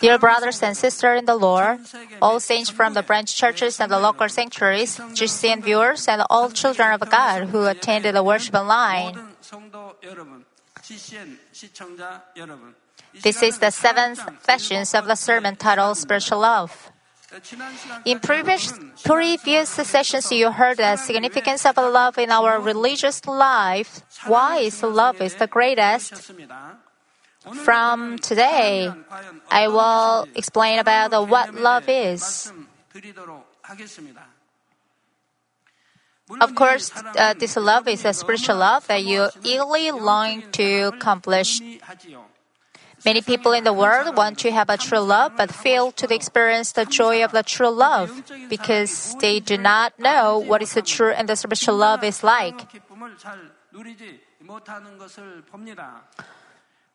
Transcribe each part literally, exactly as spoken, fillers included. Dear brothers and sisters in the Lord, all saints from the branch churches and the local sanctuaries, G C N viewers, and all children of God who attended the worship online. This is the seventh session of the sermon titled Spiritual Love. In previous, previous sessions, you heard the significance of love in our religious life. Why is love is the greatest? From today, I will explain about what love is. Of course, uh, this love is a spiritual love that you eagerly long to accomplish. Many people in the world want to have a true love but fail to experience the joy of the true love because they do not know what is the true and the spiritual love is like.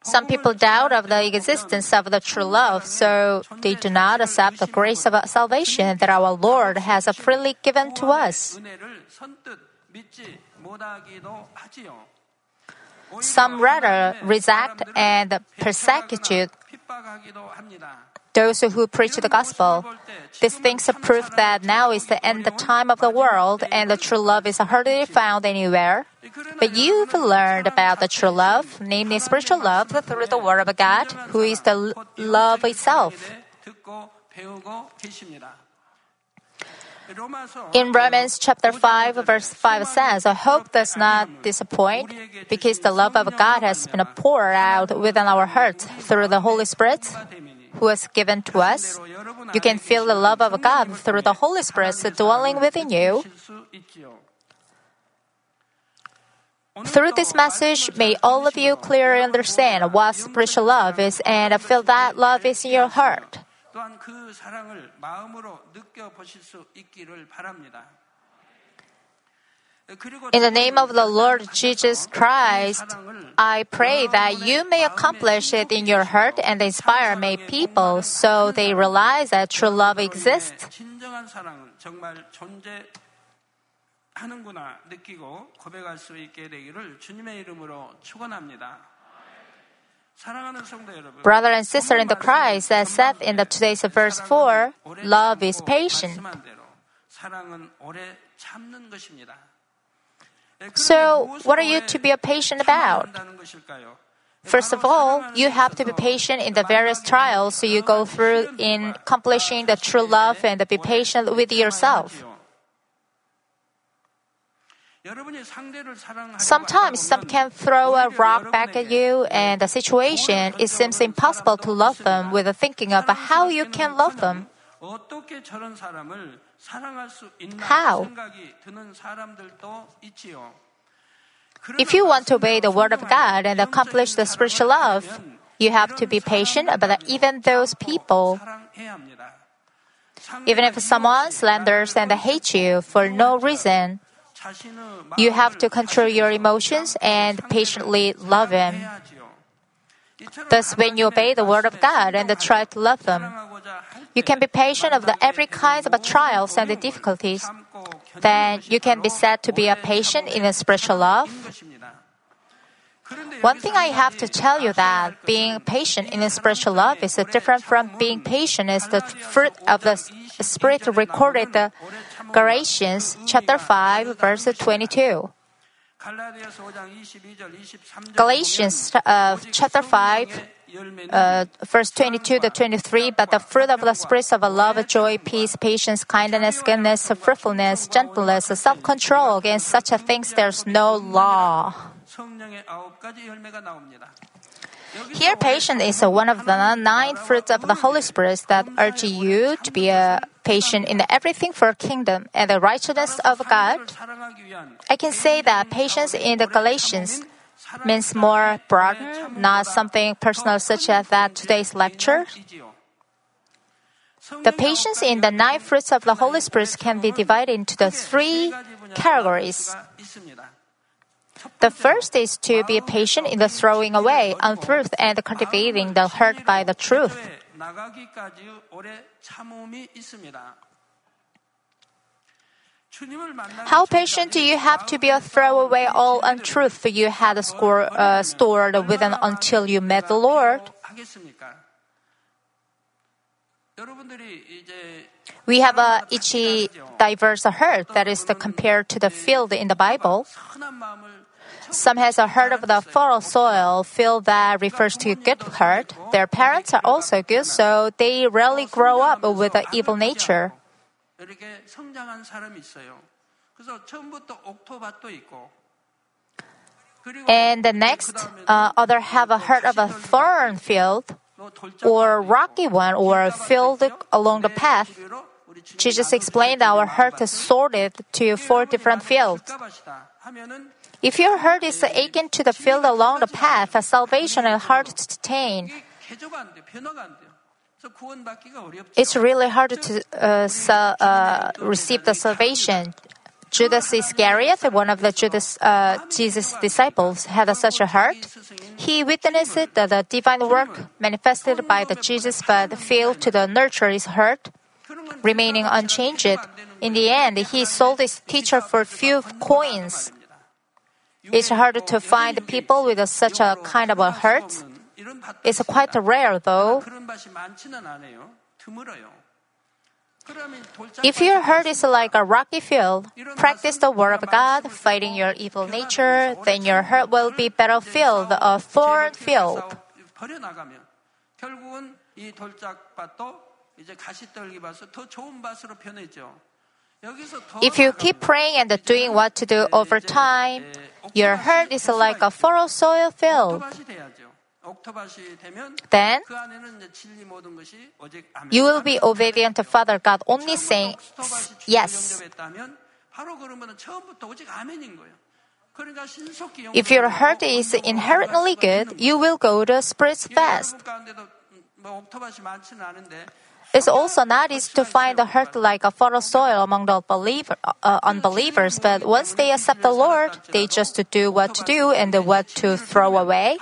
Some people doubt of the existence of the true love, so they do not accept the grace of salvation that our Lord has freely given to us. Some rather reject and persecute those who preach the gospel. These things are proof that now is the end of the time of the world and the true love is hardly found anywhere. But you've learned about the true love, namely spiritual love, through the Word of God, who is the love itself. In Romans chapter five, verse five says, hope does not disappoint, because the love of God has been poured out within our hearts through the Holy Spirit who was given to us. You can feel the love of God through the Holy Spirit dwelling within you. Through this message, may all of you clearly understand what spiritual love is and feel that love is in your heart. In the name of the Lord Jesus Christ, I pray that you may accomplish it in your heart and inspire many people so they realize that true love exists. Brother and sister in the Christ, as said in the today's verse four, love is patient. So, what are you to be patient about? First of all, you have to be patient in the various trials you go through in accomplishing the true love and be patient with yourself. Sometimes some can throw a rock back at you and the situation, it seems impossible to love them without thinking about how you can love them. How? If you want to obey the Word of God and accomplish the spiritual love, you have to be patient about even those people. Even if someone slanders and hates you for no reason, you have to control your emotions and patiently love Him. Thus, when you obey the Word of God and try to love them, you can be patient of the every kind of trials and the difficulties. Then you can be said to be a patient in a spiritual love. One thing I have to tell you that being patient in a spiritual love is different from being patient as the fruit of the Spirit recorded in Galatians chapter five, verse twenty-two. Galatians uh, chapter five, uh, verse twenty-two to twenty-three, but the fruit of the Spirit of love, joy, peace, patience, kindness, goodness, fruitfulness, gentleness, self-control. Against such things there's no law. Here, patience is one of the nine fruits of the Holy Spirit that urge you to be a patient in everything for kingdom and the righteousness of God. I can say that patience in the Galatians means more broad, not something personal such as that today's lecture. The patience in the nine fruits of the Holy Spirit can be divided into the three categories. The first is to be patient in the throwing away untruth and cultivating the heart by the truth. How patient do you have to be to throw away all untruth you had score, uh, stored within until you met the Lord? We have a itchy, diverse herd that is the, compared to the field in the Bible. Some has a herd of the fertile soil, field that refers to good herd. Their parents are also good, so they rarely grow up with an evil nature. And the next, uh, other have a herd of a thorn field, or rocky one, or a field along the path. Jesus explained our herd is sorted to four different fields. If your herd is akin to the field along the path, salvation is hard to attain. It's really hard to uh, so, uh, receive the salvation. Judas Iscariot, one of the Judas, uh, Jesus' disciples, had such a heart. He witnessed the, the divine work manifested by the Jesus, but failed to nurture his heart, remaining unchanged. In the end, he sold his teacher for a few coins. It's hard to find people with such a kind of a heart. It's quite rare, though. If your heart is like a rocky field, practice the Word of God, fighting your evil nature, then your heart will be better filled, a thorn field. If you keep praying and doing what to do over time, your heart is like a fertile soil field. Then, you will be obedient to Father God, only saying yes. If your heart is inherently good, you will go to spirits fast. It's also not easy to find a heart like a fertile soil among the believer, uh, unbelievers, but once they accept the Lord, they just do what to do and what to throw away.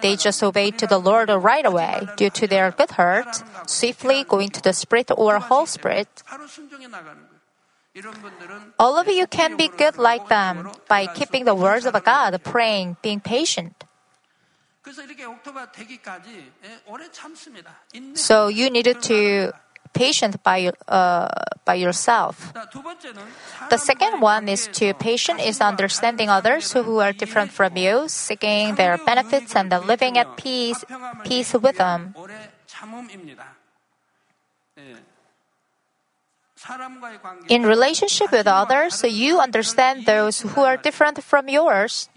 They just obey to the Lord right away due to their good heart, swiftly going to the spirit or whole spirit. All of you can be good like them by keeping the words of God, praying, being patient. So you needed to patient by uh, by yourself. The second one is to patient is understanding others who are different from you, seeking their benefits and living at peace peace with them. In relationship with others, you understand those who are different from yours.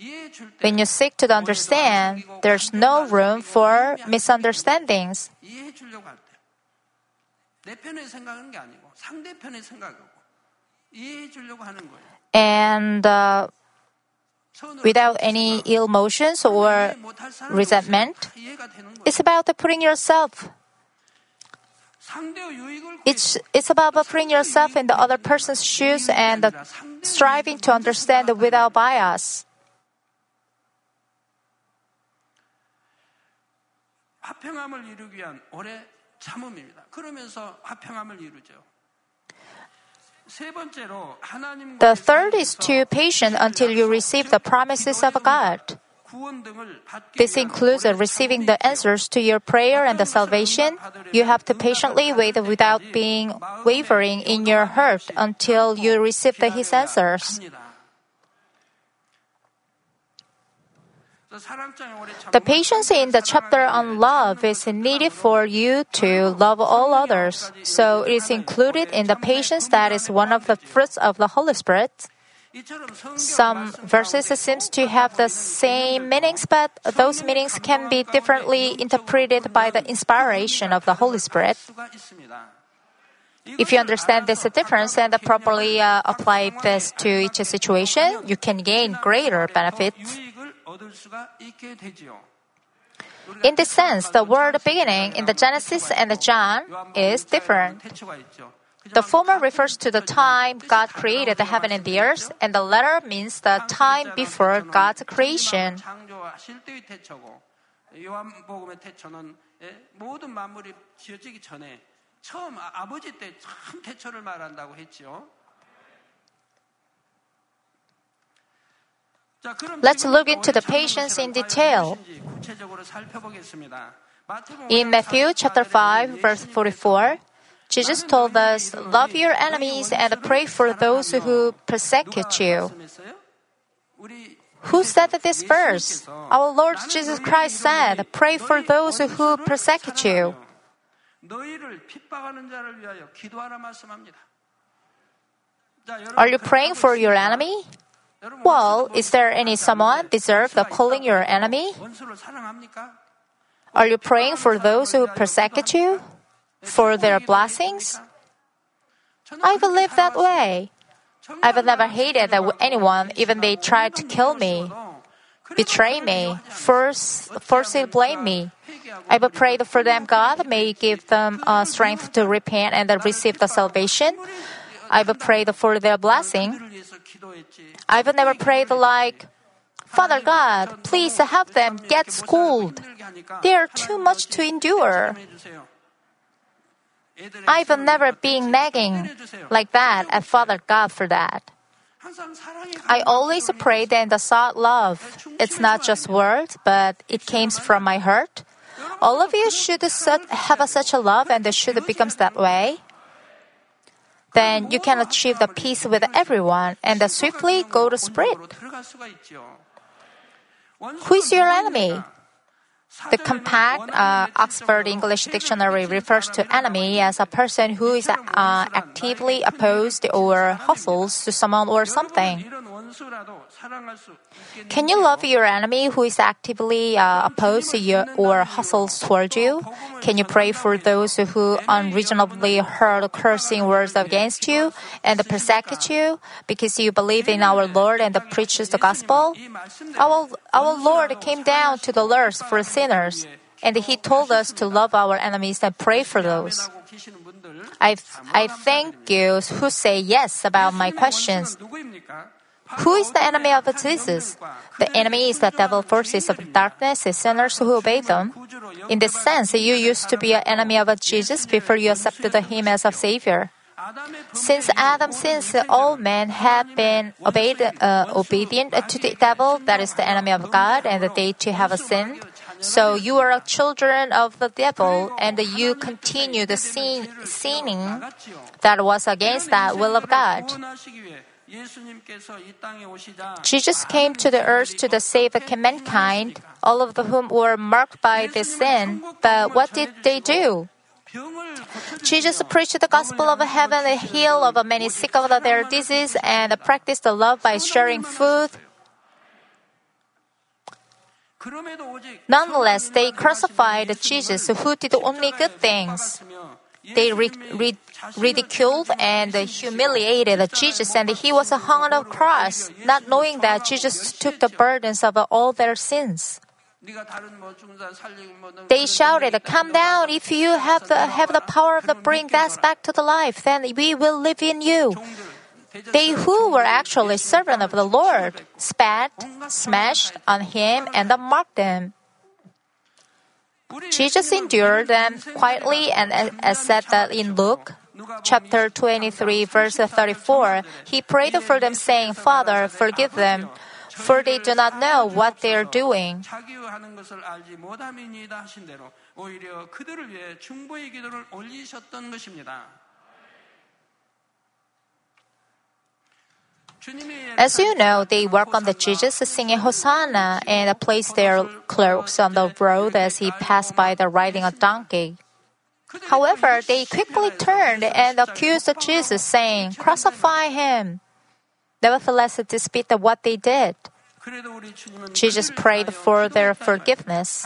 When you seek to understand, there's no room for misunderstandings. And uh, without any ill motions or resentment, it's about putting yourself It's, it's about putting yourself in the other person's shoes and uh, striving to understand without bias. The third is to be patient until you receive the promises of God. This includes receiving the answers to your prayer and the salvation. You have to patiently wait without being wavering in your heart until you receive the, His answers. The patience in the chapter on love is needed for you to love all others. So it is included in the patience that is one of the fruits of the Holy Spirit. Some verses seem to have the same meanings, but those meanings can be differently interpreted by the inspiration of the Holy Spirit. If you understand this difference and properly uh, apply this to each situation, you can gain greater benefits. In this sense, the word beginning in the Genesis and the John is different. The former refers to the time God created the heaven and the earth, and the latter means the time before God's creation. Let's look into the patience in detail. In Matthew chapter five, verse forty-four, Jesus told us, "Love your enemies and pray for those who persecute you." Who said this verse? Our Lord Jesus Christ said, "Pray for those who persecute you." Are you praying for your enemy? Well, is there any someone deserve the calling your enemy? Are you praying for those who persecute you? For their blessings? I believe that way. I've never hated anyone, even they tried to kill me, betray me, force, forcibly blame me. I've prayed for them, God may give them uh, strength to repent and receive the salvation. I've prayed for their blessing. I've never prayed like, "Father God, please help them get schooled. They are too much to endure." I've never been nagging like that at Father God for that. I always prayed in the thought love. It's not just words, but it came from my heart. All of you should have such a love and should become that way. Then you can achieve the peace with everyone and swiftly go to spirit. Who is your enemy? The compact uh, Oxford English Dictionary refers to enemy as a person who is uh, actively opposed or hostile to someone or something. Can you love your enemy who is actively uh, opposed to you or hostile towards you? Can you pray for those who unreasonably hurl cursing words against you and persecute you because you believe in our Lord and preach the gospel? Our, our Lord came down to the earth for sinners, and He told us to love our enemies and pray for those. I, I thank you who say yes about my questions. Who is the enemy of Jesus? The enemy is the devil forces of darkness and sinners who obey them. In this sense, you used to be an enemy of Jesus before you accepted Him as a Savior. Since Adam, since all men have been obeyed, uh, obedient to the devil, that is the enemy of God, and they too have sinned. So you are children of the devil, and you continue the sin, sinning that was against the will of God. Jesus came to the earth to the save mankind, all of whom were marked by this sin. But what did they do? Jesus preached the gospel of heaven and healed of many sick of their disease and practiced the love by sharing food. Nonetheless, they crucified Jesus, who did only good things. They re- re- ridiculed and humiliated Jesus, and He was hung on a cross, not knowing that Jesus took the burdens of all their sins. They shouted, "Come down! If you have the, have the power to bring us back to the life, then we will live in you." They who were actually servants of the Lord spat, smashed on Him, and mocked Him. Jesus endured them quietly, and as said that in Luke chapter twenty-three, verse thirty-four, He prayed for them, saying, "Father, forgive them, for they do not know what they are doing." As you know, they welcomed the Jesus singing Hosanna and placed their cloaks on the road as He passed by the riding a donkey. However, they quickly turned and accused Jesus, saying, "Crucify Him." Nevertheless, despite what they did, Jesus prayed for their forgiveness.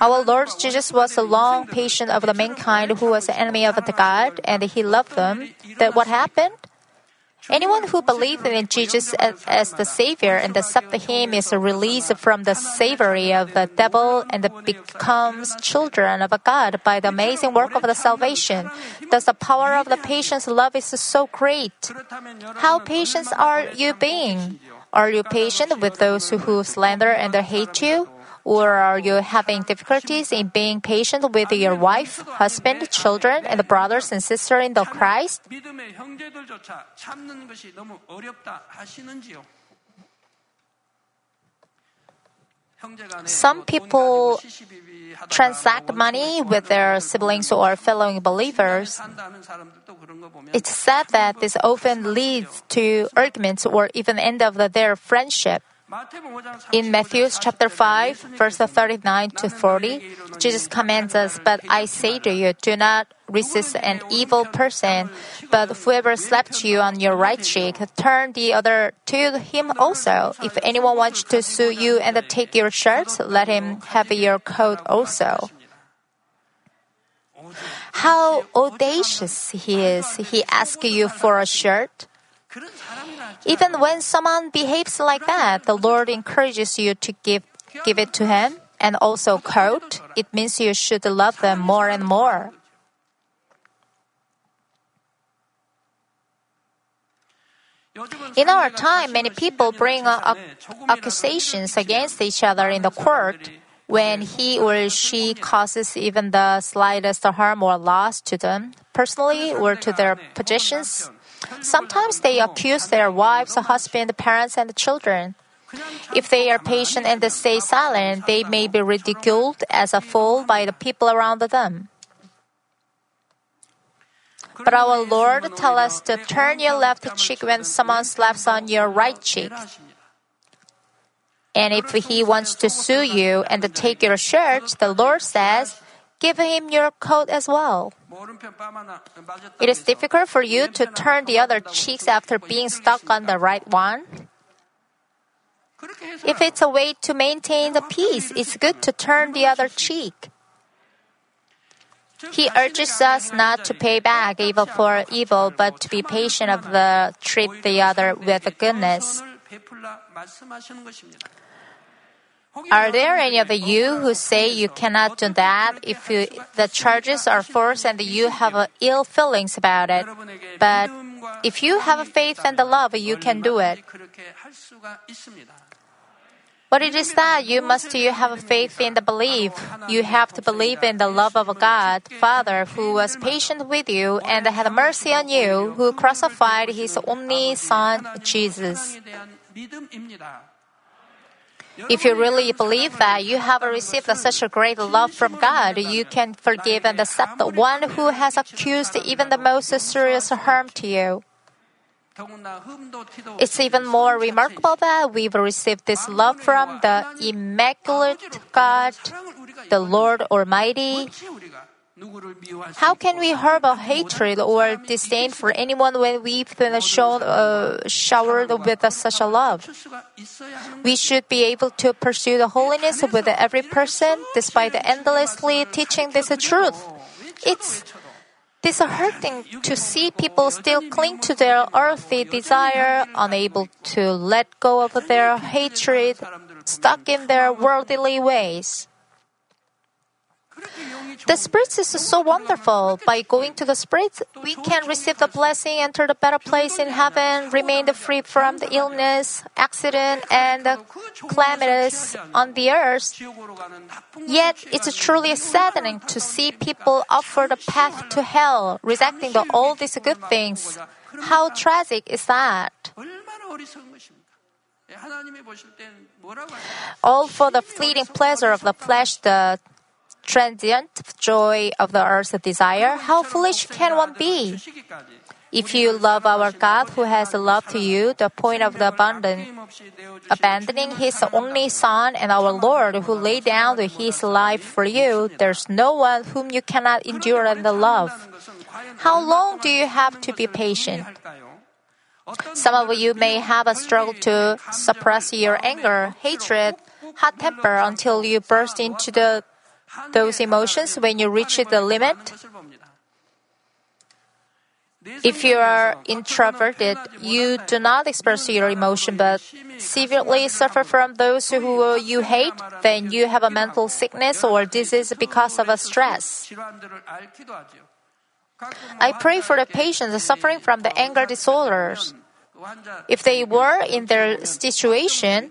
Our Lord Jesus was a long patient of the mankind who was the enemy of the God, and He loved them. That what happened? Anyone who believed in Jesus as, as the Savior and accepted Him is released from the slavery of the devil and becomes children of God by the amazing work of the salvation. Thus, the power of the patient's love is so great. How patient are you being? Are you patient with those who slander and hate you? Or are you having difficulties in being patient with your wife, husband, children, and brothers and sisters in the Christ? Some people transact money with their siblings or fellow believers. It's sad that this often leads to arguments or even end of their friendship. In Matthew chapter five, verse thirty-nine to forty, Jesus commands us, "But I say to you, do not resist an evil person, but whoever slapped you on your right cheek, turn the other to him also. If anyone wants to sue you and take your shirt, let him have your coat also." How audacious he is! He asks you for a shirt. Even when someone behaves like that, the Lord encourages you to give, give it to him, and also coat. It means you should love them more and more. In our time, many people bring accusations against each other in the court when he or she causes even the slightest harm or loss to them, personally or to their possessions. Sometimes they accuse their wives, husband, parents, and children. If they are patient and stay silent, they may be ridiculed as a fool by the people around them. But our Lord tells us to turn your left cheek when someone slaps on your right cheek. And if he wants to sue you and take your shirt, the Lord says, give him your coat as well. It is difficult for you to turn the other cheeks after being stuck on the right one. If it's a way to maintain the peace, it's good to turn the other cheek. He urges us not to pay back evil for evil, but to be patient of the treat the other with goodness. Are there any of you who say you cannot do that if you, the charges are false and you have uh, ill feelings about it? But if you have faith and love, you can do it. But it is that you must you have faith in the belief. You have to believe in the love of God, Father, who was patient with you and had mercy on you, who crucified His only Son, Jesus. If you really believe that you have received such a great love from God, you can forgive and accept the one who has accused even the most serious harm to you. It's even more remarkable that we've received this love from the immaculate God, the Lord Almighty. How can we harbor hatred or disdain for anyone when we've been shown, uh, showered with uh, such a love? We should be able to pursue the holiness with every person despite endlessly teaching this truth. It's disheartening to see people still cling to their earthly desire, unable to let go of their hatred, stuck in their worldly ways. The Spirit is so wonderful. By going to the Spirit, we can receive the blessing, enter the better place in heaven, remain free from the illness, accident, and calamities on the earth. Yet, it's truly saddening to see people offer the path to hell, rejecting the, all these good things. How tragic is that? All for the fleeting pleasure of the flesh, the transient joy of the earth's desire, how foolish can one be? If you love our God who has loved you, the point of the abandon, abandoning His only Son and our Lord who laid down His life for you, there's no one whom you cannot endure and love. How long do you have to be patient? Some of you may have a struggle to suppress your anger, hatred, hot temper until you burst into the those emotions when you reach the limit. If you are introverted, you do not express your emotion but severely suffer from those who you hate, then you have a mental sickness or disease because of a stress. I pray for the patients suffering from the anger disorders. If they were in their situation,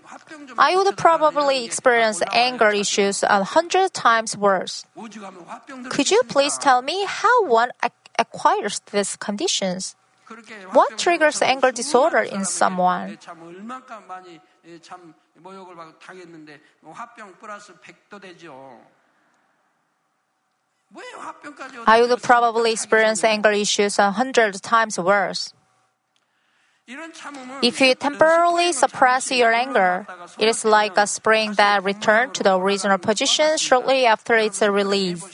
I would probably experience anger issues a hundred times worse. Could you please tell me how one acquires these conditions? What triggers anger disorder in someone? 모욕을 당했는데 화병 플러스 백도 되죠. I would probably experience anger issues a hundred times worse. If you temporarily suppress your anger, it is like a spring that returns to the original position shortly after its release.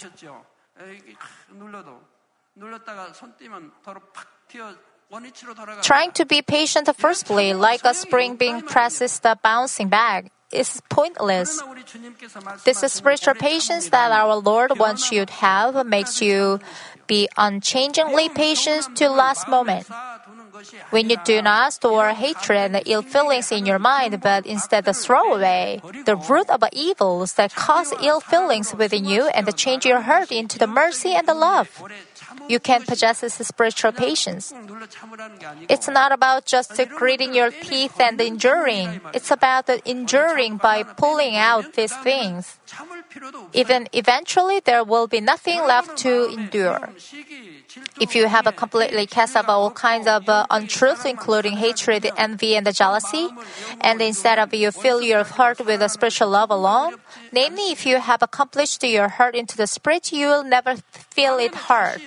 Trying to be patient firstly, like a spring being pressed the bouncing back, is pointless. This spiritual patience that our Lord wants you to have makes you be unchangingly patient to last moment. When you do not store hatred and ill feelings in your mind, but instead throw away the root of evils that cause ill feelings within you and change your heart into the mercy and the love, you can possess spiritual patience. It's not about just gritting your teeth and enduring. It's about enduring by pulling out these things. Even eventually, there will be nothing left to endure. If you have completely cast off all kinds of untruth, including hatred, envy, and jealousy, and instead of you fill your heart with a spiritual love alone, namely, if you have accomplished your heart into the Spirit, you will never feel it hard.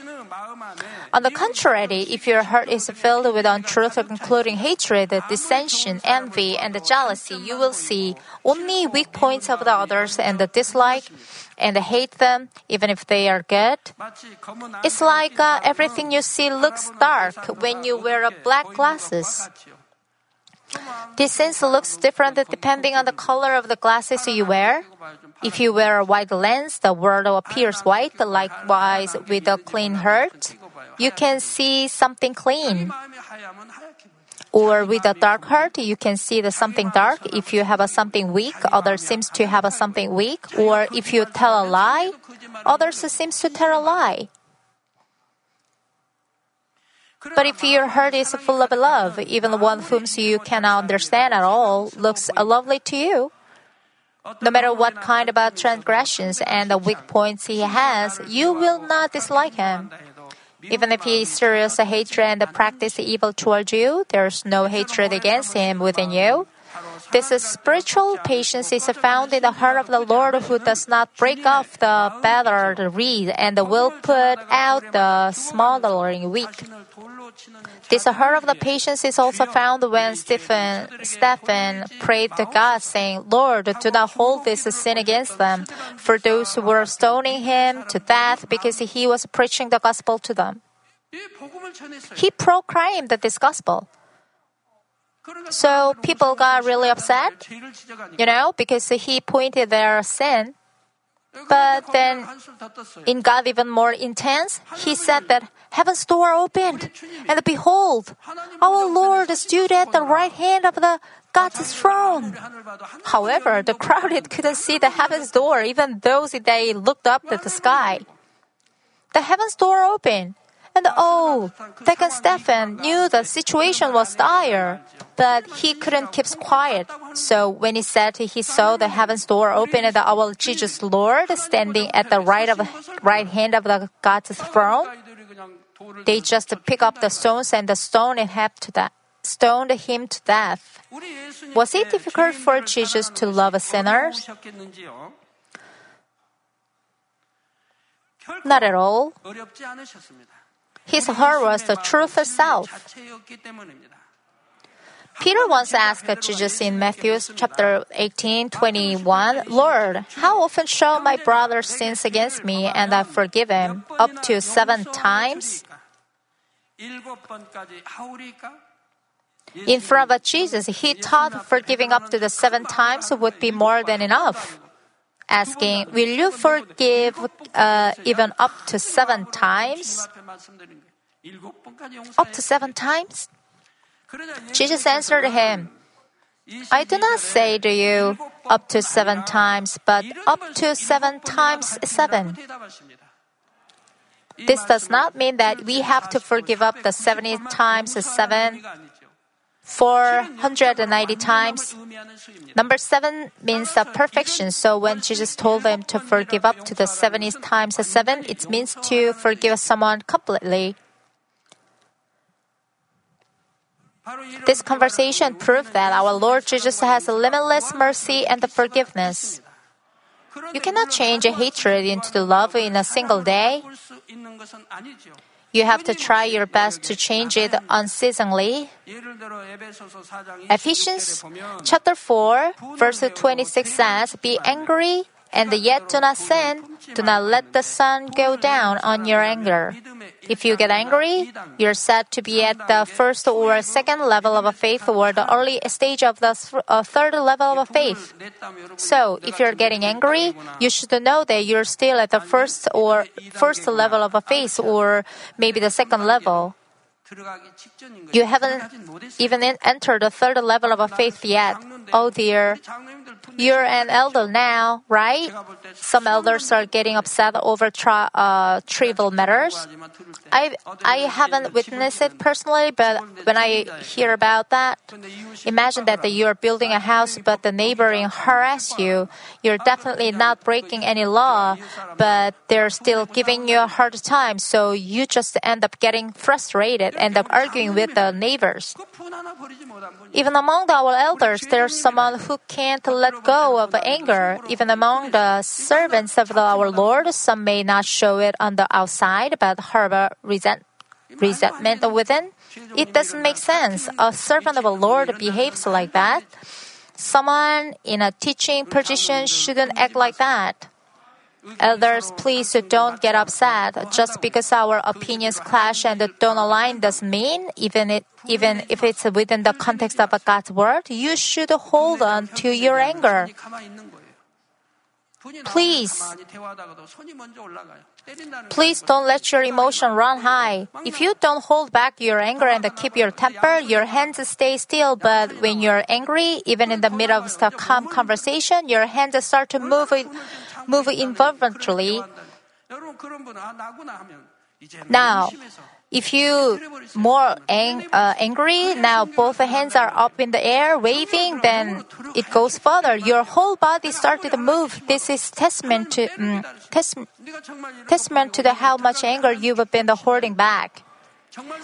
On the contrary, if your heart is filled with untruth, including hatred, dissension, envy, and jealousy, you will see only weak points of the others and dislike and hate them, even if they are good. It's like uh, everything you see looks dark when you wear a black glasses. This sense looks different depending on the color of the glasses you wear. If you wear a white lens, the world appears white. Likewise, with a clean heart, you can see something clean. Or with a dark heart, you can see the something dark. If you have a something weak, others seems to have a something weak. Or if you tell a lie, others seems to tell a lie. But if your heart is full of love, even one whom you cannot understand at all looks lovely to you. No matter what kind of transgressions and the weak points he has, you will not dislike him. Even if he is serious hatred and practices evil toward you, there is no hatred against him within you. This spiritual patience is found in the heart of the Lord who does not break off the battered reed and will put out the smoldering wick. This heart of the patience is also found when Stephen, Stephen prayed to God, saying, "Lord, do not hold this sin against them," for those who were stoning him to death because he was preaching the gospel to them. He proclaimed this gospel. So people got really upset, you know, because he pointed their sin. But then, in God even more intense, he said that heaven's door opened, and behold, our Lord stood at the right hand of the God's throne. However, the crowd couldn't see the heaven's door, even though they looked up at the sky. The heaven's door opened. And oh, Deacon Stephen knew the situation was dire, but he couldn't keep quiet. So when he said he saw the heaven's door open and our Jesus Lord standing at the right of right hand of the God's throne, they just picked up the stones and the stone and have to that. stoned him to death. Was it difficult for Jesus to love sinners? Not at all. His heart was the truth itself. Peter once asked Jesus in Matthew chapter eighteen twenty-one, "Lord, how often shall my brother sin against me and I forgive him? Up to seven times?" In front of Jesus, he taught forgiving up to the seven times would be more than enough. Asking, "Will you forgive uh, even up to seven times? Up to seven times?" Jesus answered him, "I do not say to you up to seven times, but up to seven times seven." This does not mean that we have to forgive up the seventy times seven. four hundred ninety times. Number seven means the perfection. So when Jesus told them to forgive up to the seventy times seven, it means to forgive someone completely. This conversation proved that our Lord Jesus has limitless mercy and forgiveness. You cannot change a hatred into love in a single day. You have to try your best to change it unceasingly. Ephesians chapter four, verse twenty-six says, "Be angry and yet do not sin. Do not let the sun go down on your anger." If you get angry, you're said to be at the first or second level of faith or the early stage of the third level of faith. So, if you're getting angry, you should know that you're still at the first or first level of faith or maybe the second level. You haven't even entered the third level of a faith yet. Oh dear. You're an elder now, right? Some elders are getting upset over tri- uh, trivial matters. I, I haven't witnessed it personally, but when I hear about that, imagine that you're building a house, but the neighboring harass you. You're definitely not breaking any law, but they're still giving you a hard time, so you just end up getting frustrated. End up arguing with the neighbors. Even among our elders, there's someone who can't let go of anger. Even among the servants of our Lord, some may not show it on the outside, but harbor resent, resentment within. It doesn't make sense. A servant of the Lord behaves like that. Someone in a teaching position shouldn't act like that. Elders, please don't get upset. Just because our opinions clash and don't align doesn't mean, even it, even if it's within the context of God's word, you should hold on to your anger. Please, please don't let your emotion run high. If you don't hold back your anger and keep your temper, your hands stay still. But when you're angry, even in the middle of a calm conversation, your hands start to move move involuntarily. Now, if you more ang- uh, angry, now both hands are up in the air, waving, then it goes further. Your whole body started to move. This is testament to, um, test- testament to the how much anger you've been holding back.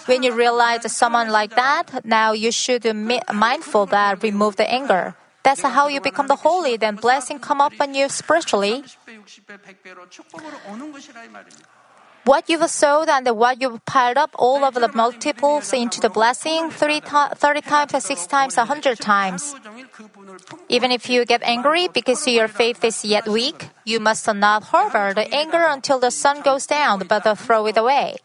When you realize someone like that, now you should be mindful that remove the anger. That's how you become the holy, then blessing come upon you spiritually. What you've sowed and what you've piled up, all of the multiples into the blessing, thirty times, six times, one hundred times. Even if you get angry because your faith is yet weak, you must not harbor the anger until the sun goes down, but throw it away.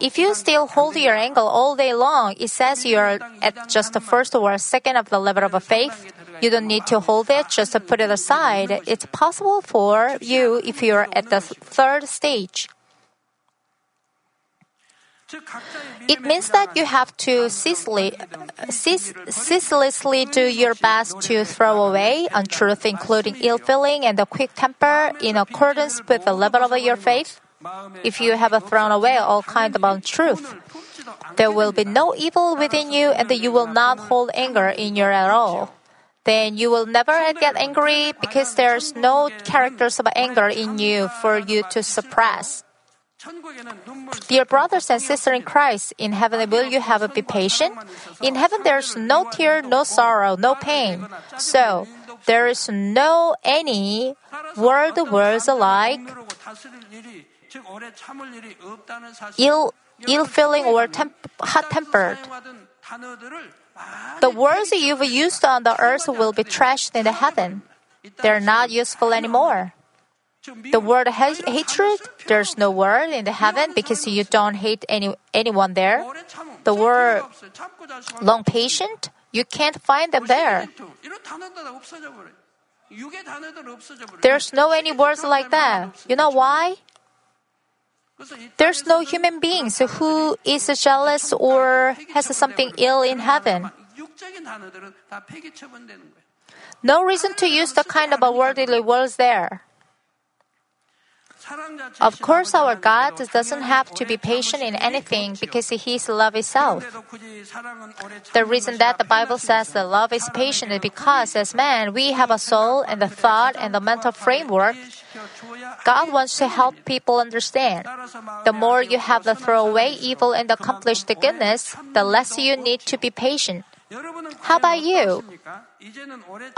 If you still hold your anger all day long, it says you're at just the first or second of the level of a faith. You don't need to hold it, just put it aside. It's possible for you if you're at the third stage. It means that you have to ceaselessly, cease, ceaselessly do your best to throw away untruth, including ill feeling and a quick temper, in accordance with the level of your faith. If you have thrown away all kinds of untruth, there will be no evil within you, and you will not hold anger in you at all. Then you will never get angry because there's no characters of anger in you for you to suppress. Dear brothers and sisters in Christ, in heaven will you have be patient? In heaven there's no tear, no sorrow, no pain. So, there is no any word words alike, ill, ill-feeling or temp, hot-tempered. The words you've used on the earth will be trashed in the heaven. They're not useful anymore. The word ha- hatred, there's no word in the heaven because you don't hate any anyone there. The word long patient, you can't find them there. There's no any words like that. You know why? There's no human beings who is jealous or has something ill in heaven. No reason to use the kind of worldly words there. Of course, our God doesn't have to be patient in anything because He is love itself. The reason that the Bible says that love is patient is because, as man, we have a soul and a thought and a mental framework. God wants to help people understand. The more you have to throw away evil and accomplish the goodness, the less you need to be patient. How about you?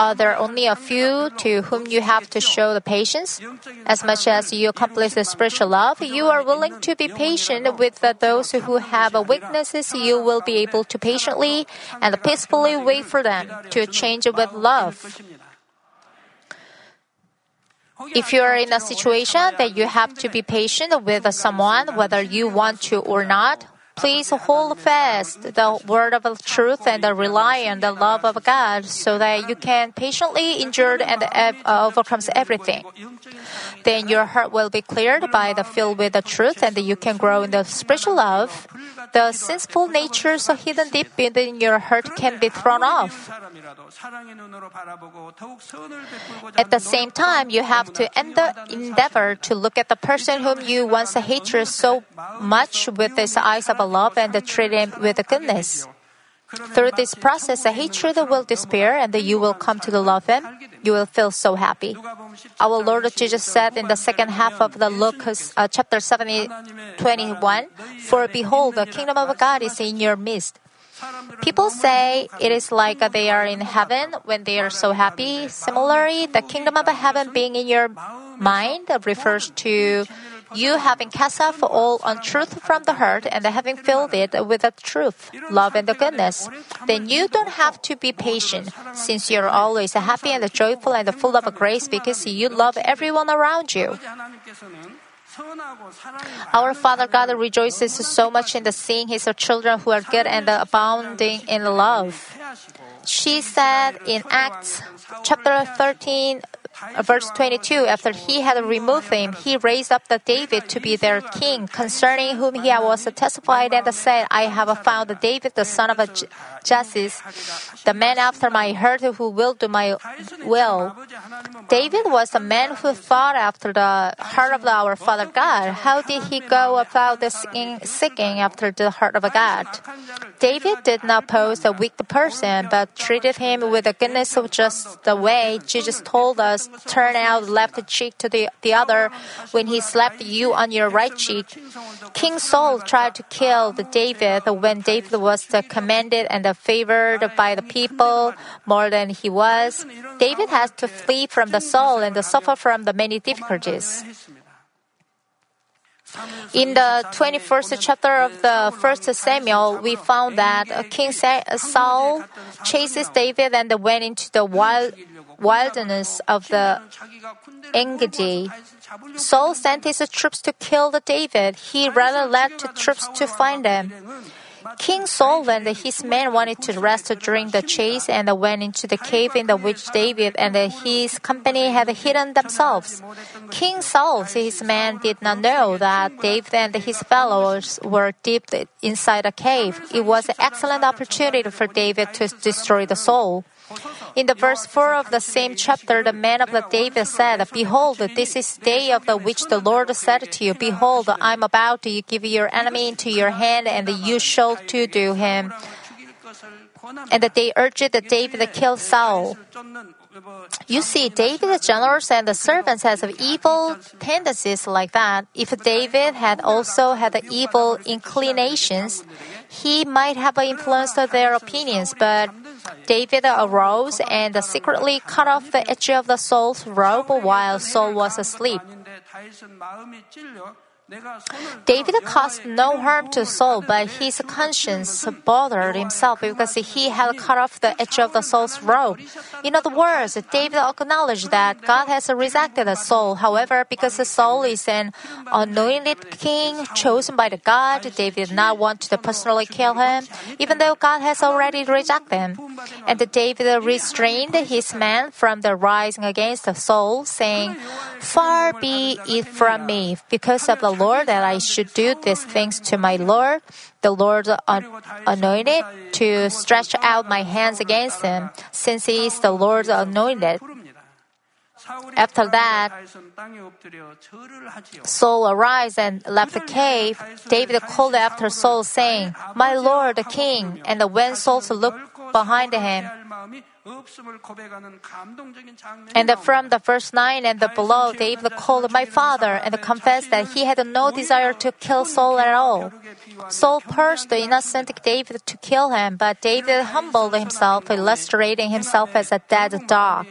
Are there only a few to whom you have to show the patience? As much as you accomplish the spiritual love, you are willing to be patient with those who have weaknesses. You will be able to patiently and peacefully wait for them to change with love. If you are in a situation that you have to be patient with someone, whether you want to or not, please hold fast the word of truth and rely on the love of God so that you can patiently endure and overcome everything. Then your heart will be cleared by the filled with the truth, and you can grow in the spiritual love. The sinful nature so hidden deep within your heart can be thrown off. At the same time, you have to endeavor to look at the person whom you once hated so much with his eyes of love and treat him with goodness. Through this process, the hatred will disappear and you will come to love him. You will feel so happy. Our Lord Jesus said in the second half of the Luke uh, chapter seven twenty-one, "For behold, the kingdom of God is in your midst." People say it is like they are in heaven when they are so happy. Similarly, the kingdom of heaven being in your mind refers to you having cast off all untruth from the heart and having filled it with the truth, love, and the goodness. Then you don't have to be patient, since you're always happy and joyful and full of grace because you love everyone around you. Our Father God rejoices so much in the seeing His children who are good and abounding in love. She said in Acts chapter thirteen, verse twenty-two, "After he had removed him, he raised up the David to be their king, concerning whom he was testified and said, I have found David, the son of Jesse, the man after my heart, who will do my will." David was a man who thought after the heart of our Father God. How did he go about this in seeking after the heart of God? David did not pose a weak person, but treated him with the goodness of just the way Jesus told us, "Turn out left cheek to the, the other when he slapped you on your right cheek." King Saul tried to kill David when David was commended and favored by the people more than he was. David has to flee from the Saul and suffer from the many difficulties. In the twenty-first chapter of the First Samuel, we found that King Saul chases David and went into the wild wilderness of the Engedi. Saul sent his troops to kill David. He rather led the troops to find them. King Saul and his men wanted to rest during the chase and went into the cave in which David and his company had hidden themselves. King Saul and his men did not know that David and his fellows were deep inside a cave. It was an excellent opportunity for David to destroy the Saul. In the verse four of the same chapter, the man of the David said, "Behold, this is the day of the which the Lord said to you, Behold, I am about to give your enemy into your hand, and you shall to do him." And they urged David to kill Saul. You see, David's generals and the servants have evil tendencies like that. If David had also had evil inclinations, he might have influenced their opinions, but David arose and secretly cut off the edge of the Saul's robe while Saul was asleep. David caused no harm to Saul, but his conscience bothered himself because he had cut off the edge of the Saul's robe. In other words, David acknowledged that God has rejected Saul. However, because Saul is an anointed king chosen by the God, David did not want to personally kill him, even though God has already rejected him. And David restrained his men from the rising against Saul, saying, "Far be it from me, because of the Lord, that I should do these things to my Lord, the Lord anointed, to stretch out my hands against him, since he is the Lord's anointed." After that, Saul arose and left the cave. David called after Saul, saying, "My Lord, the king," and when Saul looked behind him, And from the verse nine and the below, David called my father and confessed that he had no desire to kill Saul at all. Saul purged the innocent David to kill him, but David humbled himself, illustrating himself as a dead dog.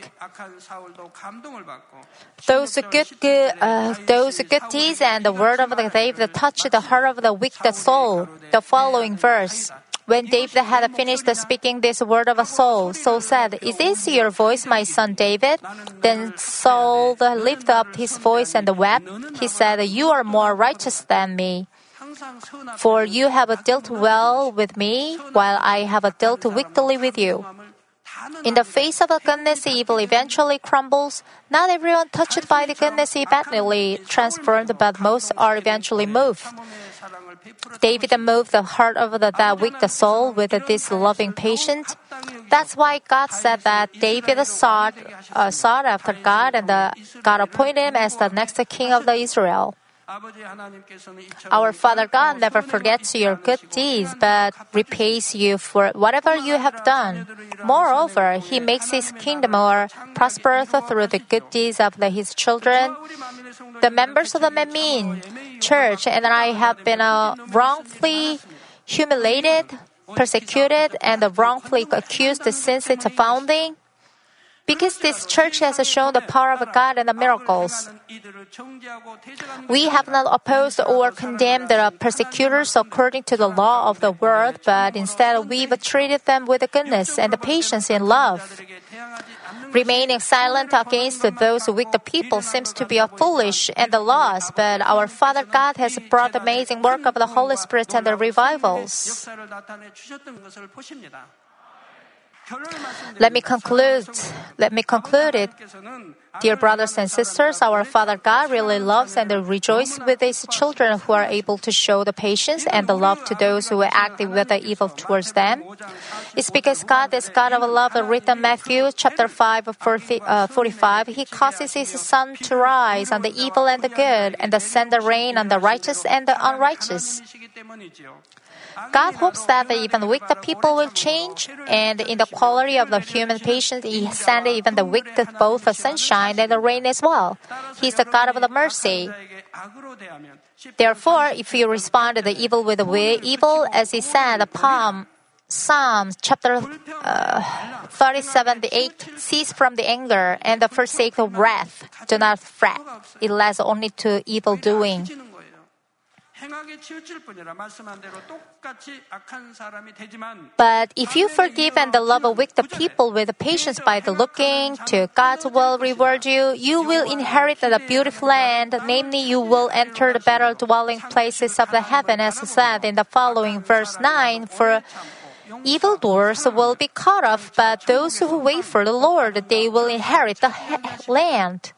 Those good, good, uh, those good deeds and the word of the David touched the heart of the wicked Saul. The following verse. When David had finished speaking this word of Saul, Saul said, "Is this your voice, my son David?" Then Saul lifted up his voice and wept. He said, "You are more righteous than me, for you have dealt well with me, while I have dealt wickedly with you." In the face of goodness, evil eventually crumbles. Not everyone touched by the goodness eventually transformed, but most are eventually moved. David moved the heart of the, that wicked soul with this loving patience. That's why God said that David sought, uh, sought after God, and the, God appointed him as the next king of the Israel. Our Father God never forgets your good deeds, but repays you for whatever you have done. Moreover, He makes His kingdom more prosperous through the good deeds of the, His children. The members of the Manmin Church and I have been uh, wrongfully humiliated, persecuted, and wrongfully accused since its founding. Because this church has shown the power of God and the miracles. We have not opposed or condemned the persecutors according to the law of the world, but instead we've treated them with goodness and patience in love. Remaining silent against those wicked people seems to be a foolish and a loss, but our Father God has brought the amazing work of the Holy Spirit and the revivals. Let me conclude. Let me conclude it. Dear brothers and sisters, our Father God really loves and rejoices with His children who are able to show the patience and the love to those who act with the evil towards them. It's because God is God of love, written in Matthew chapter five, forty-five. He causes His sun to rise on the evil and the good, and send the rain on the righteous and the unrighteous. God hopes that the even wicked people will change, and in the quality of the human patience, He sends even the wicked both the sunshine and the rain as well. He is the God of the mercy. Therefore, if you respond to the evil with the evil, as He said, Psalm, Psalm chapter uh, thirty-seven eight, cease from the anger and the forsake the wrath. Do not fret. It lasts only to evil doing. But if you forgive and love a wicked people with patience by the looking to God will reward you, you will inherit the beautiful land, namely you will enter the better dwelling places of the heaven, as said in the following verse nine, for evildoers will be cut off, but those who wait for the Lord, they will inherit the he- land.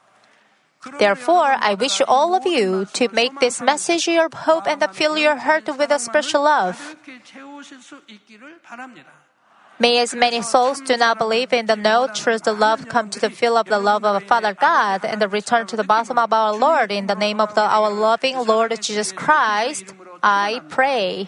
Therefore, I wish all of you to make this message your hope and fill your heart with a special love. May as many souls do not believe in the no truth the love come to the fill of the love of Father God and return to the bosom of our Lord. In the name of the, our loving Lord Jesus Christ, I pray.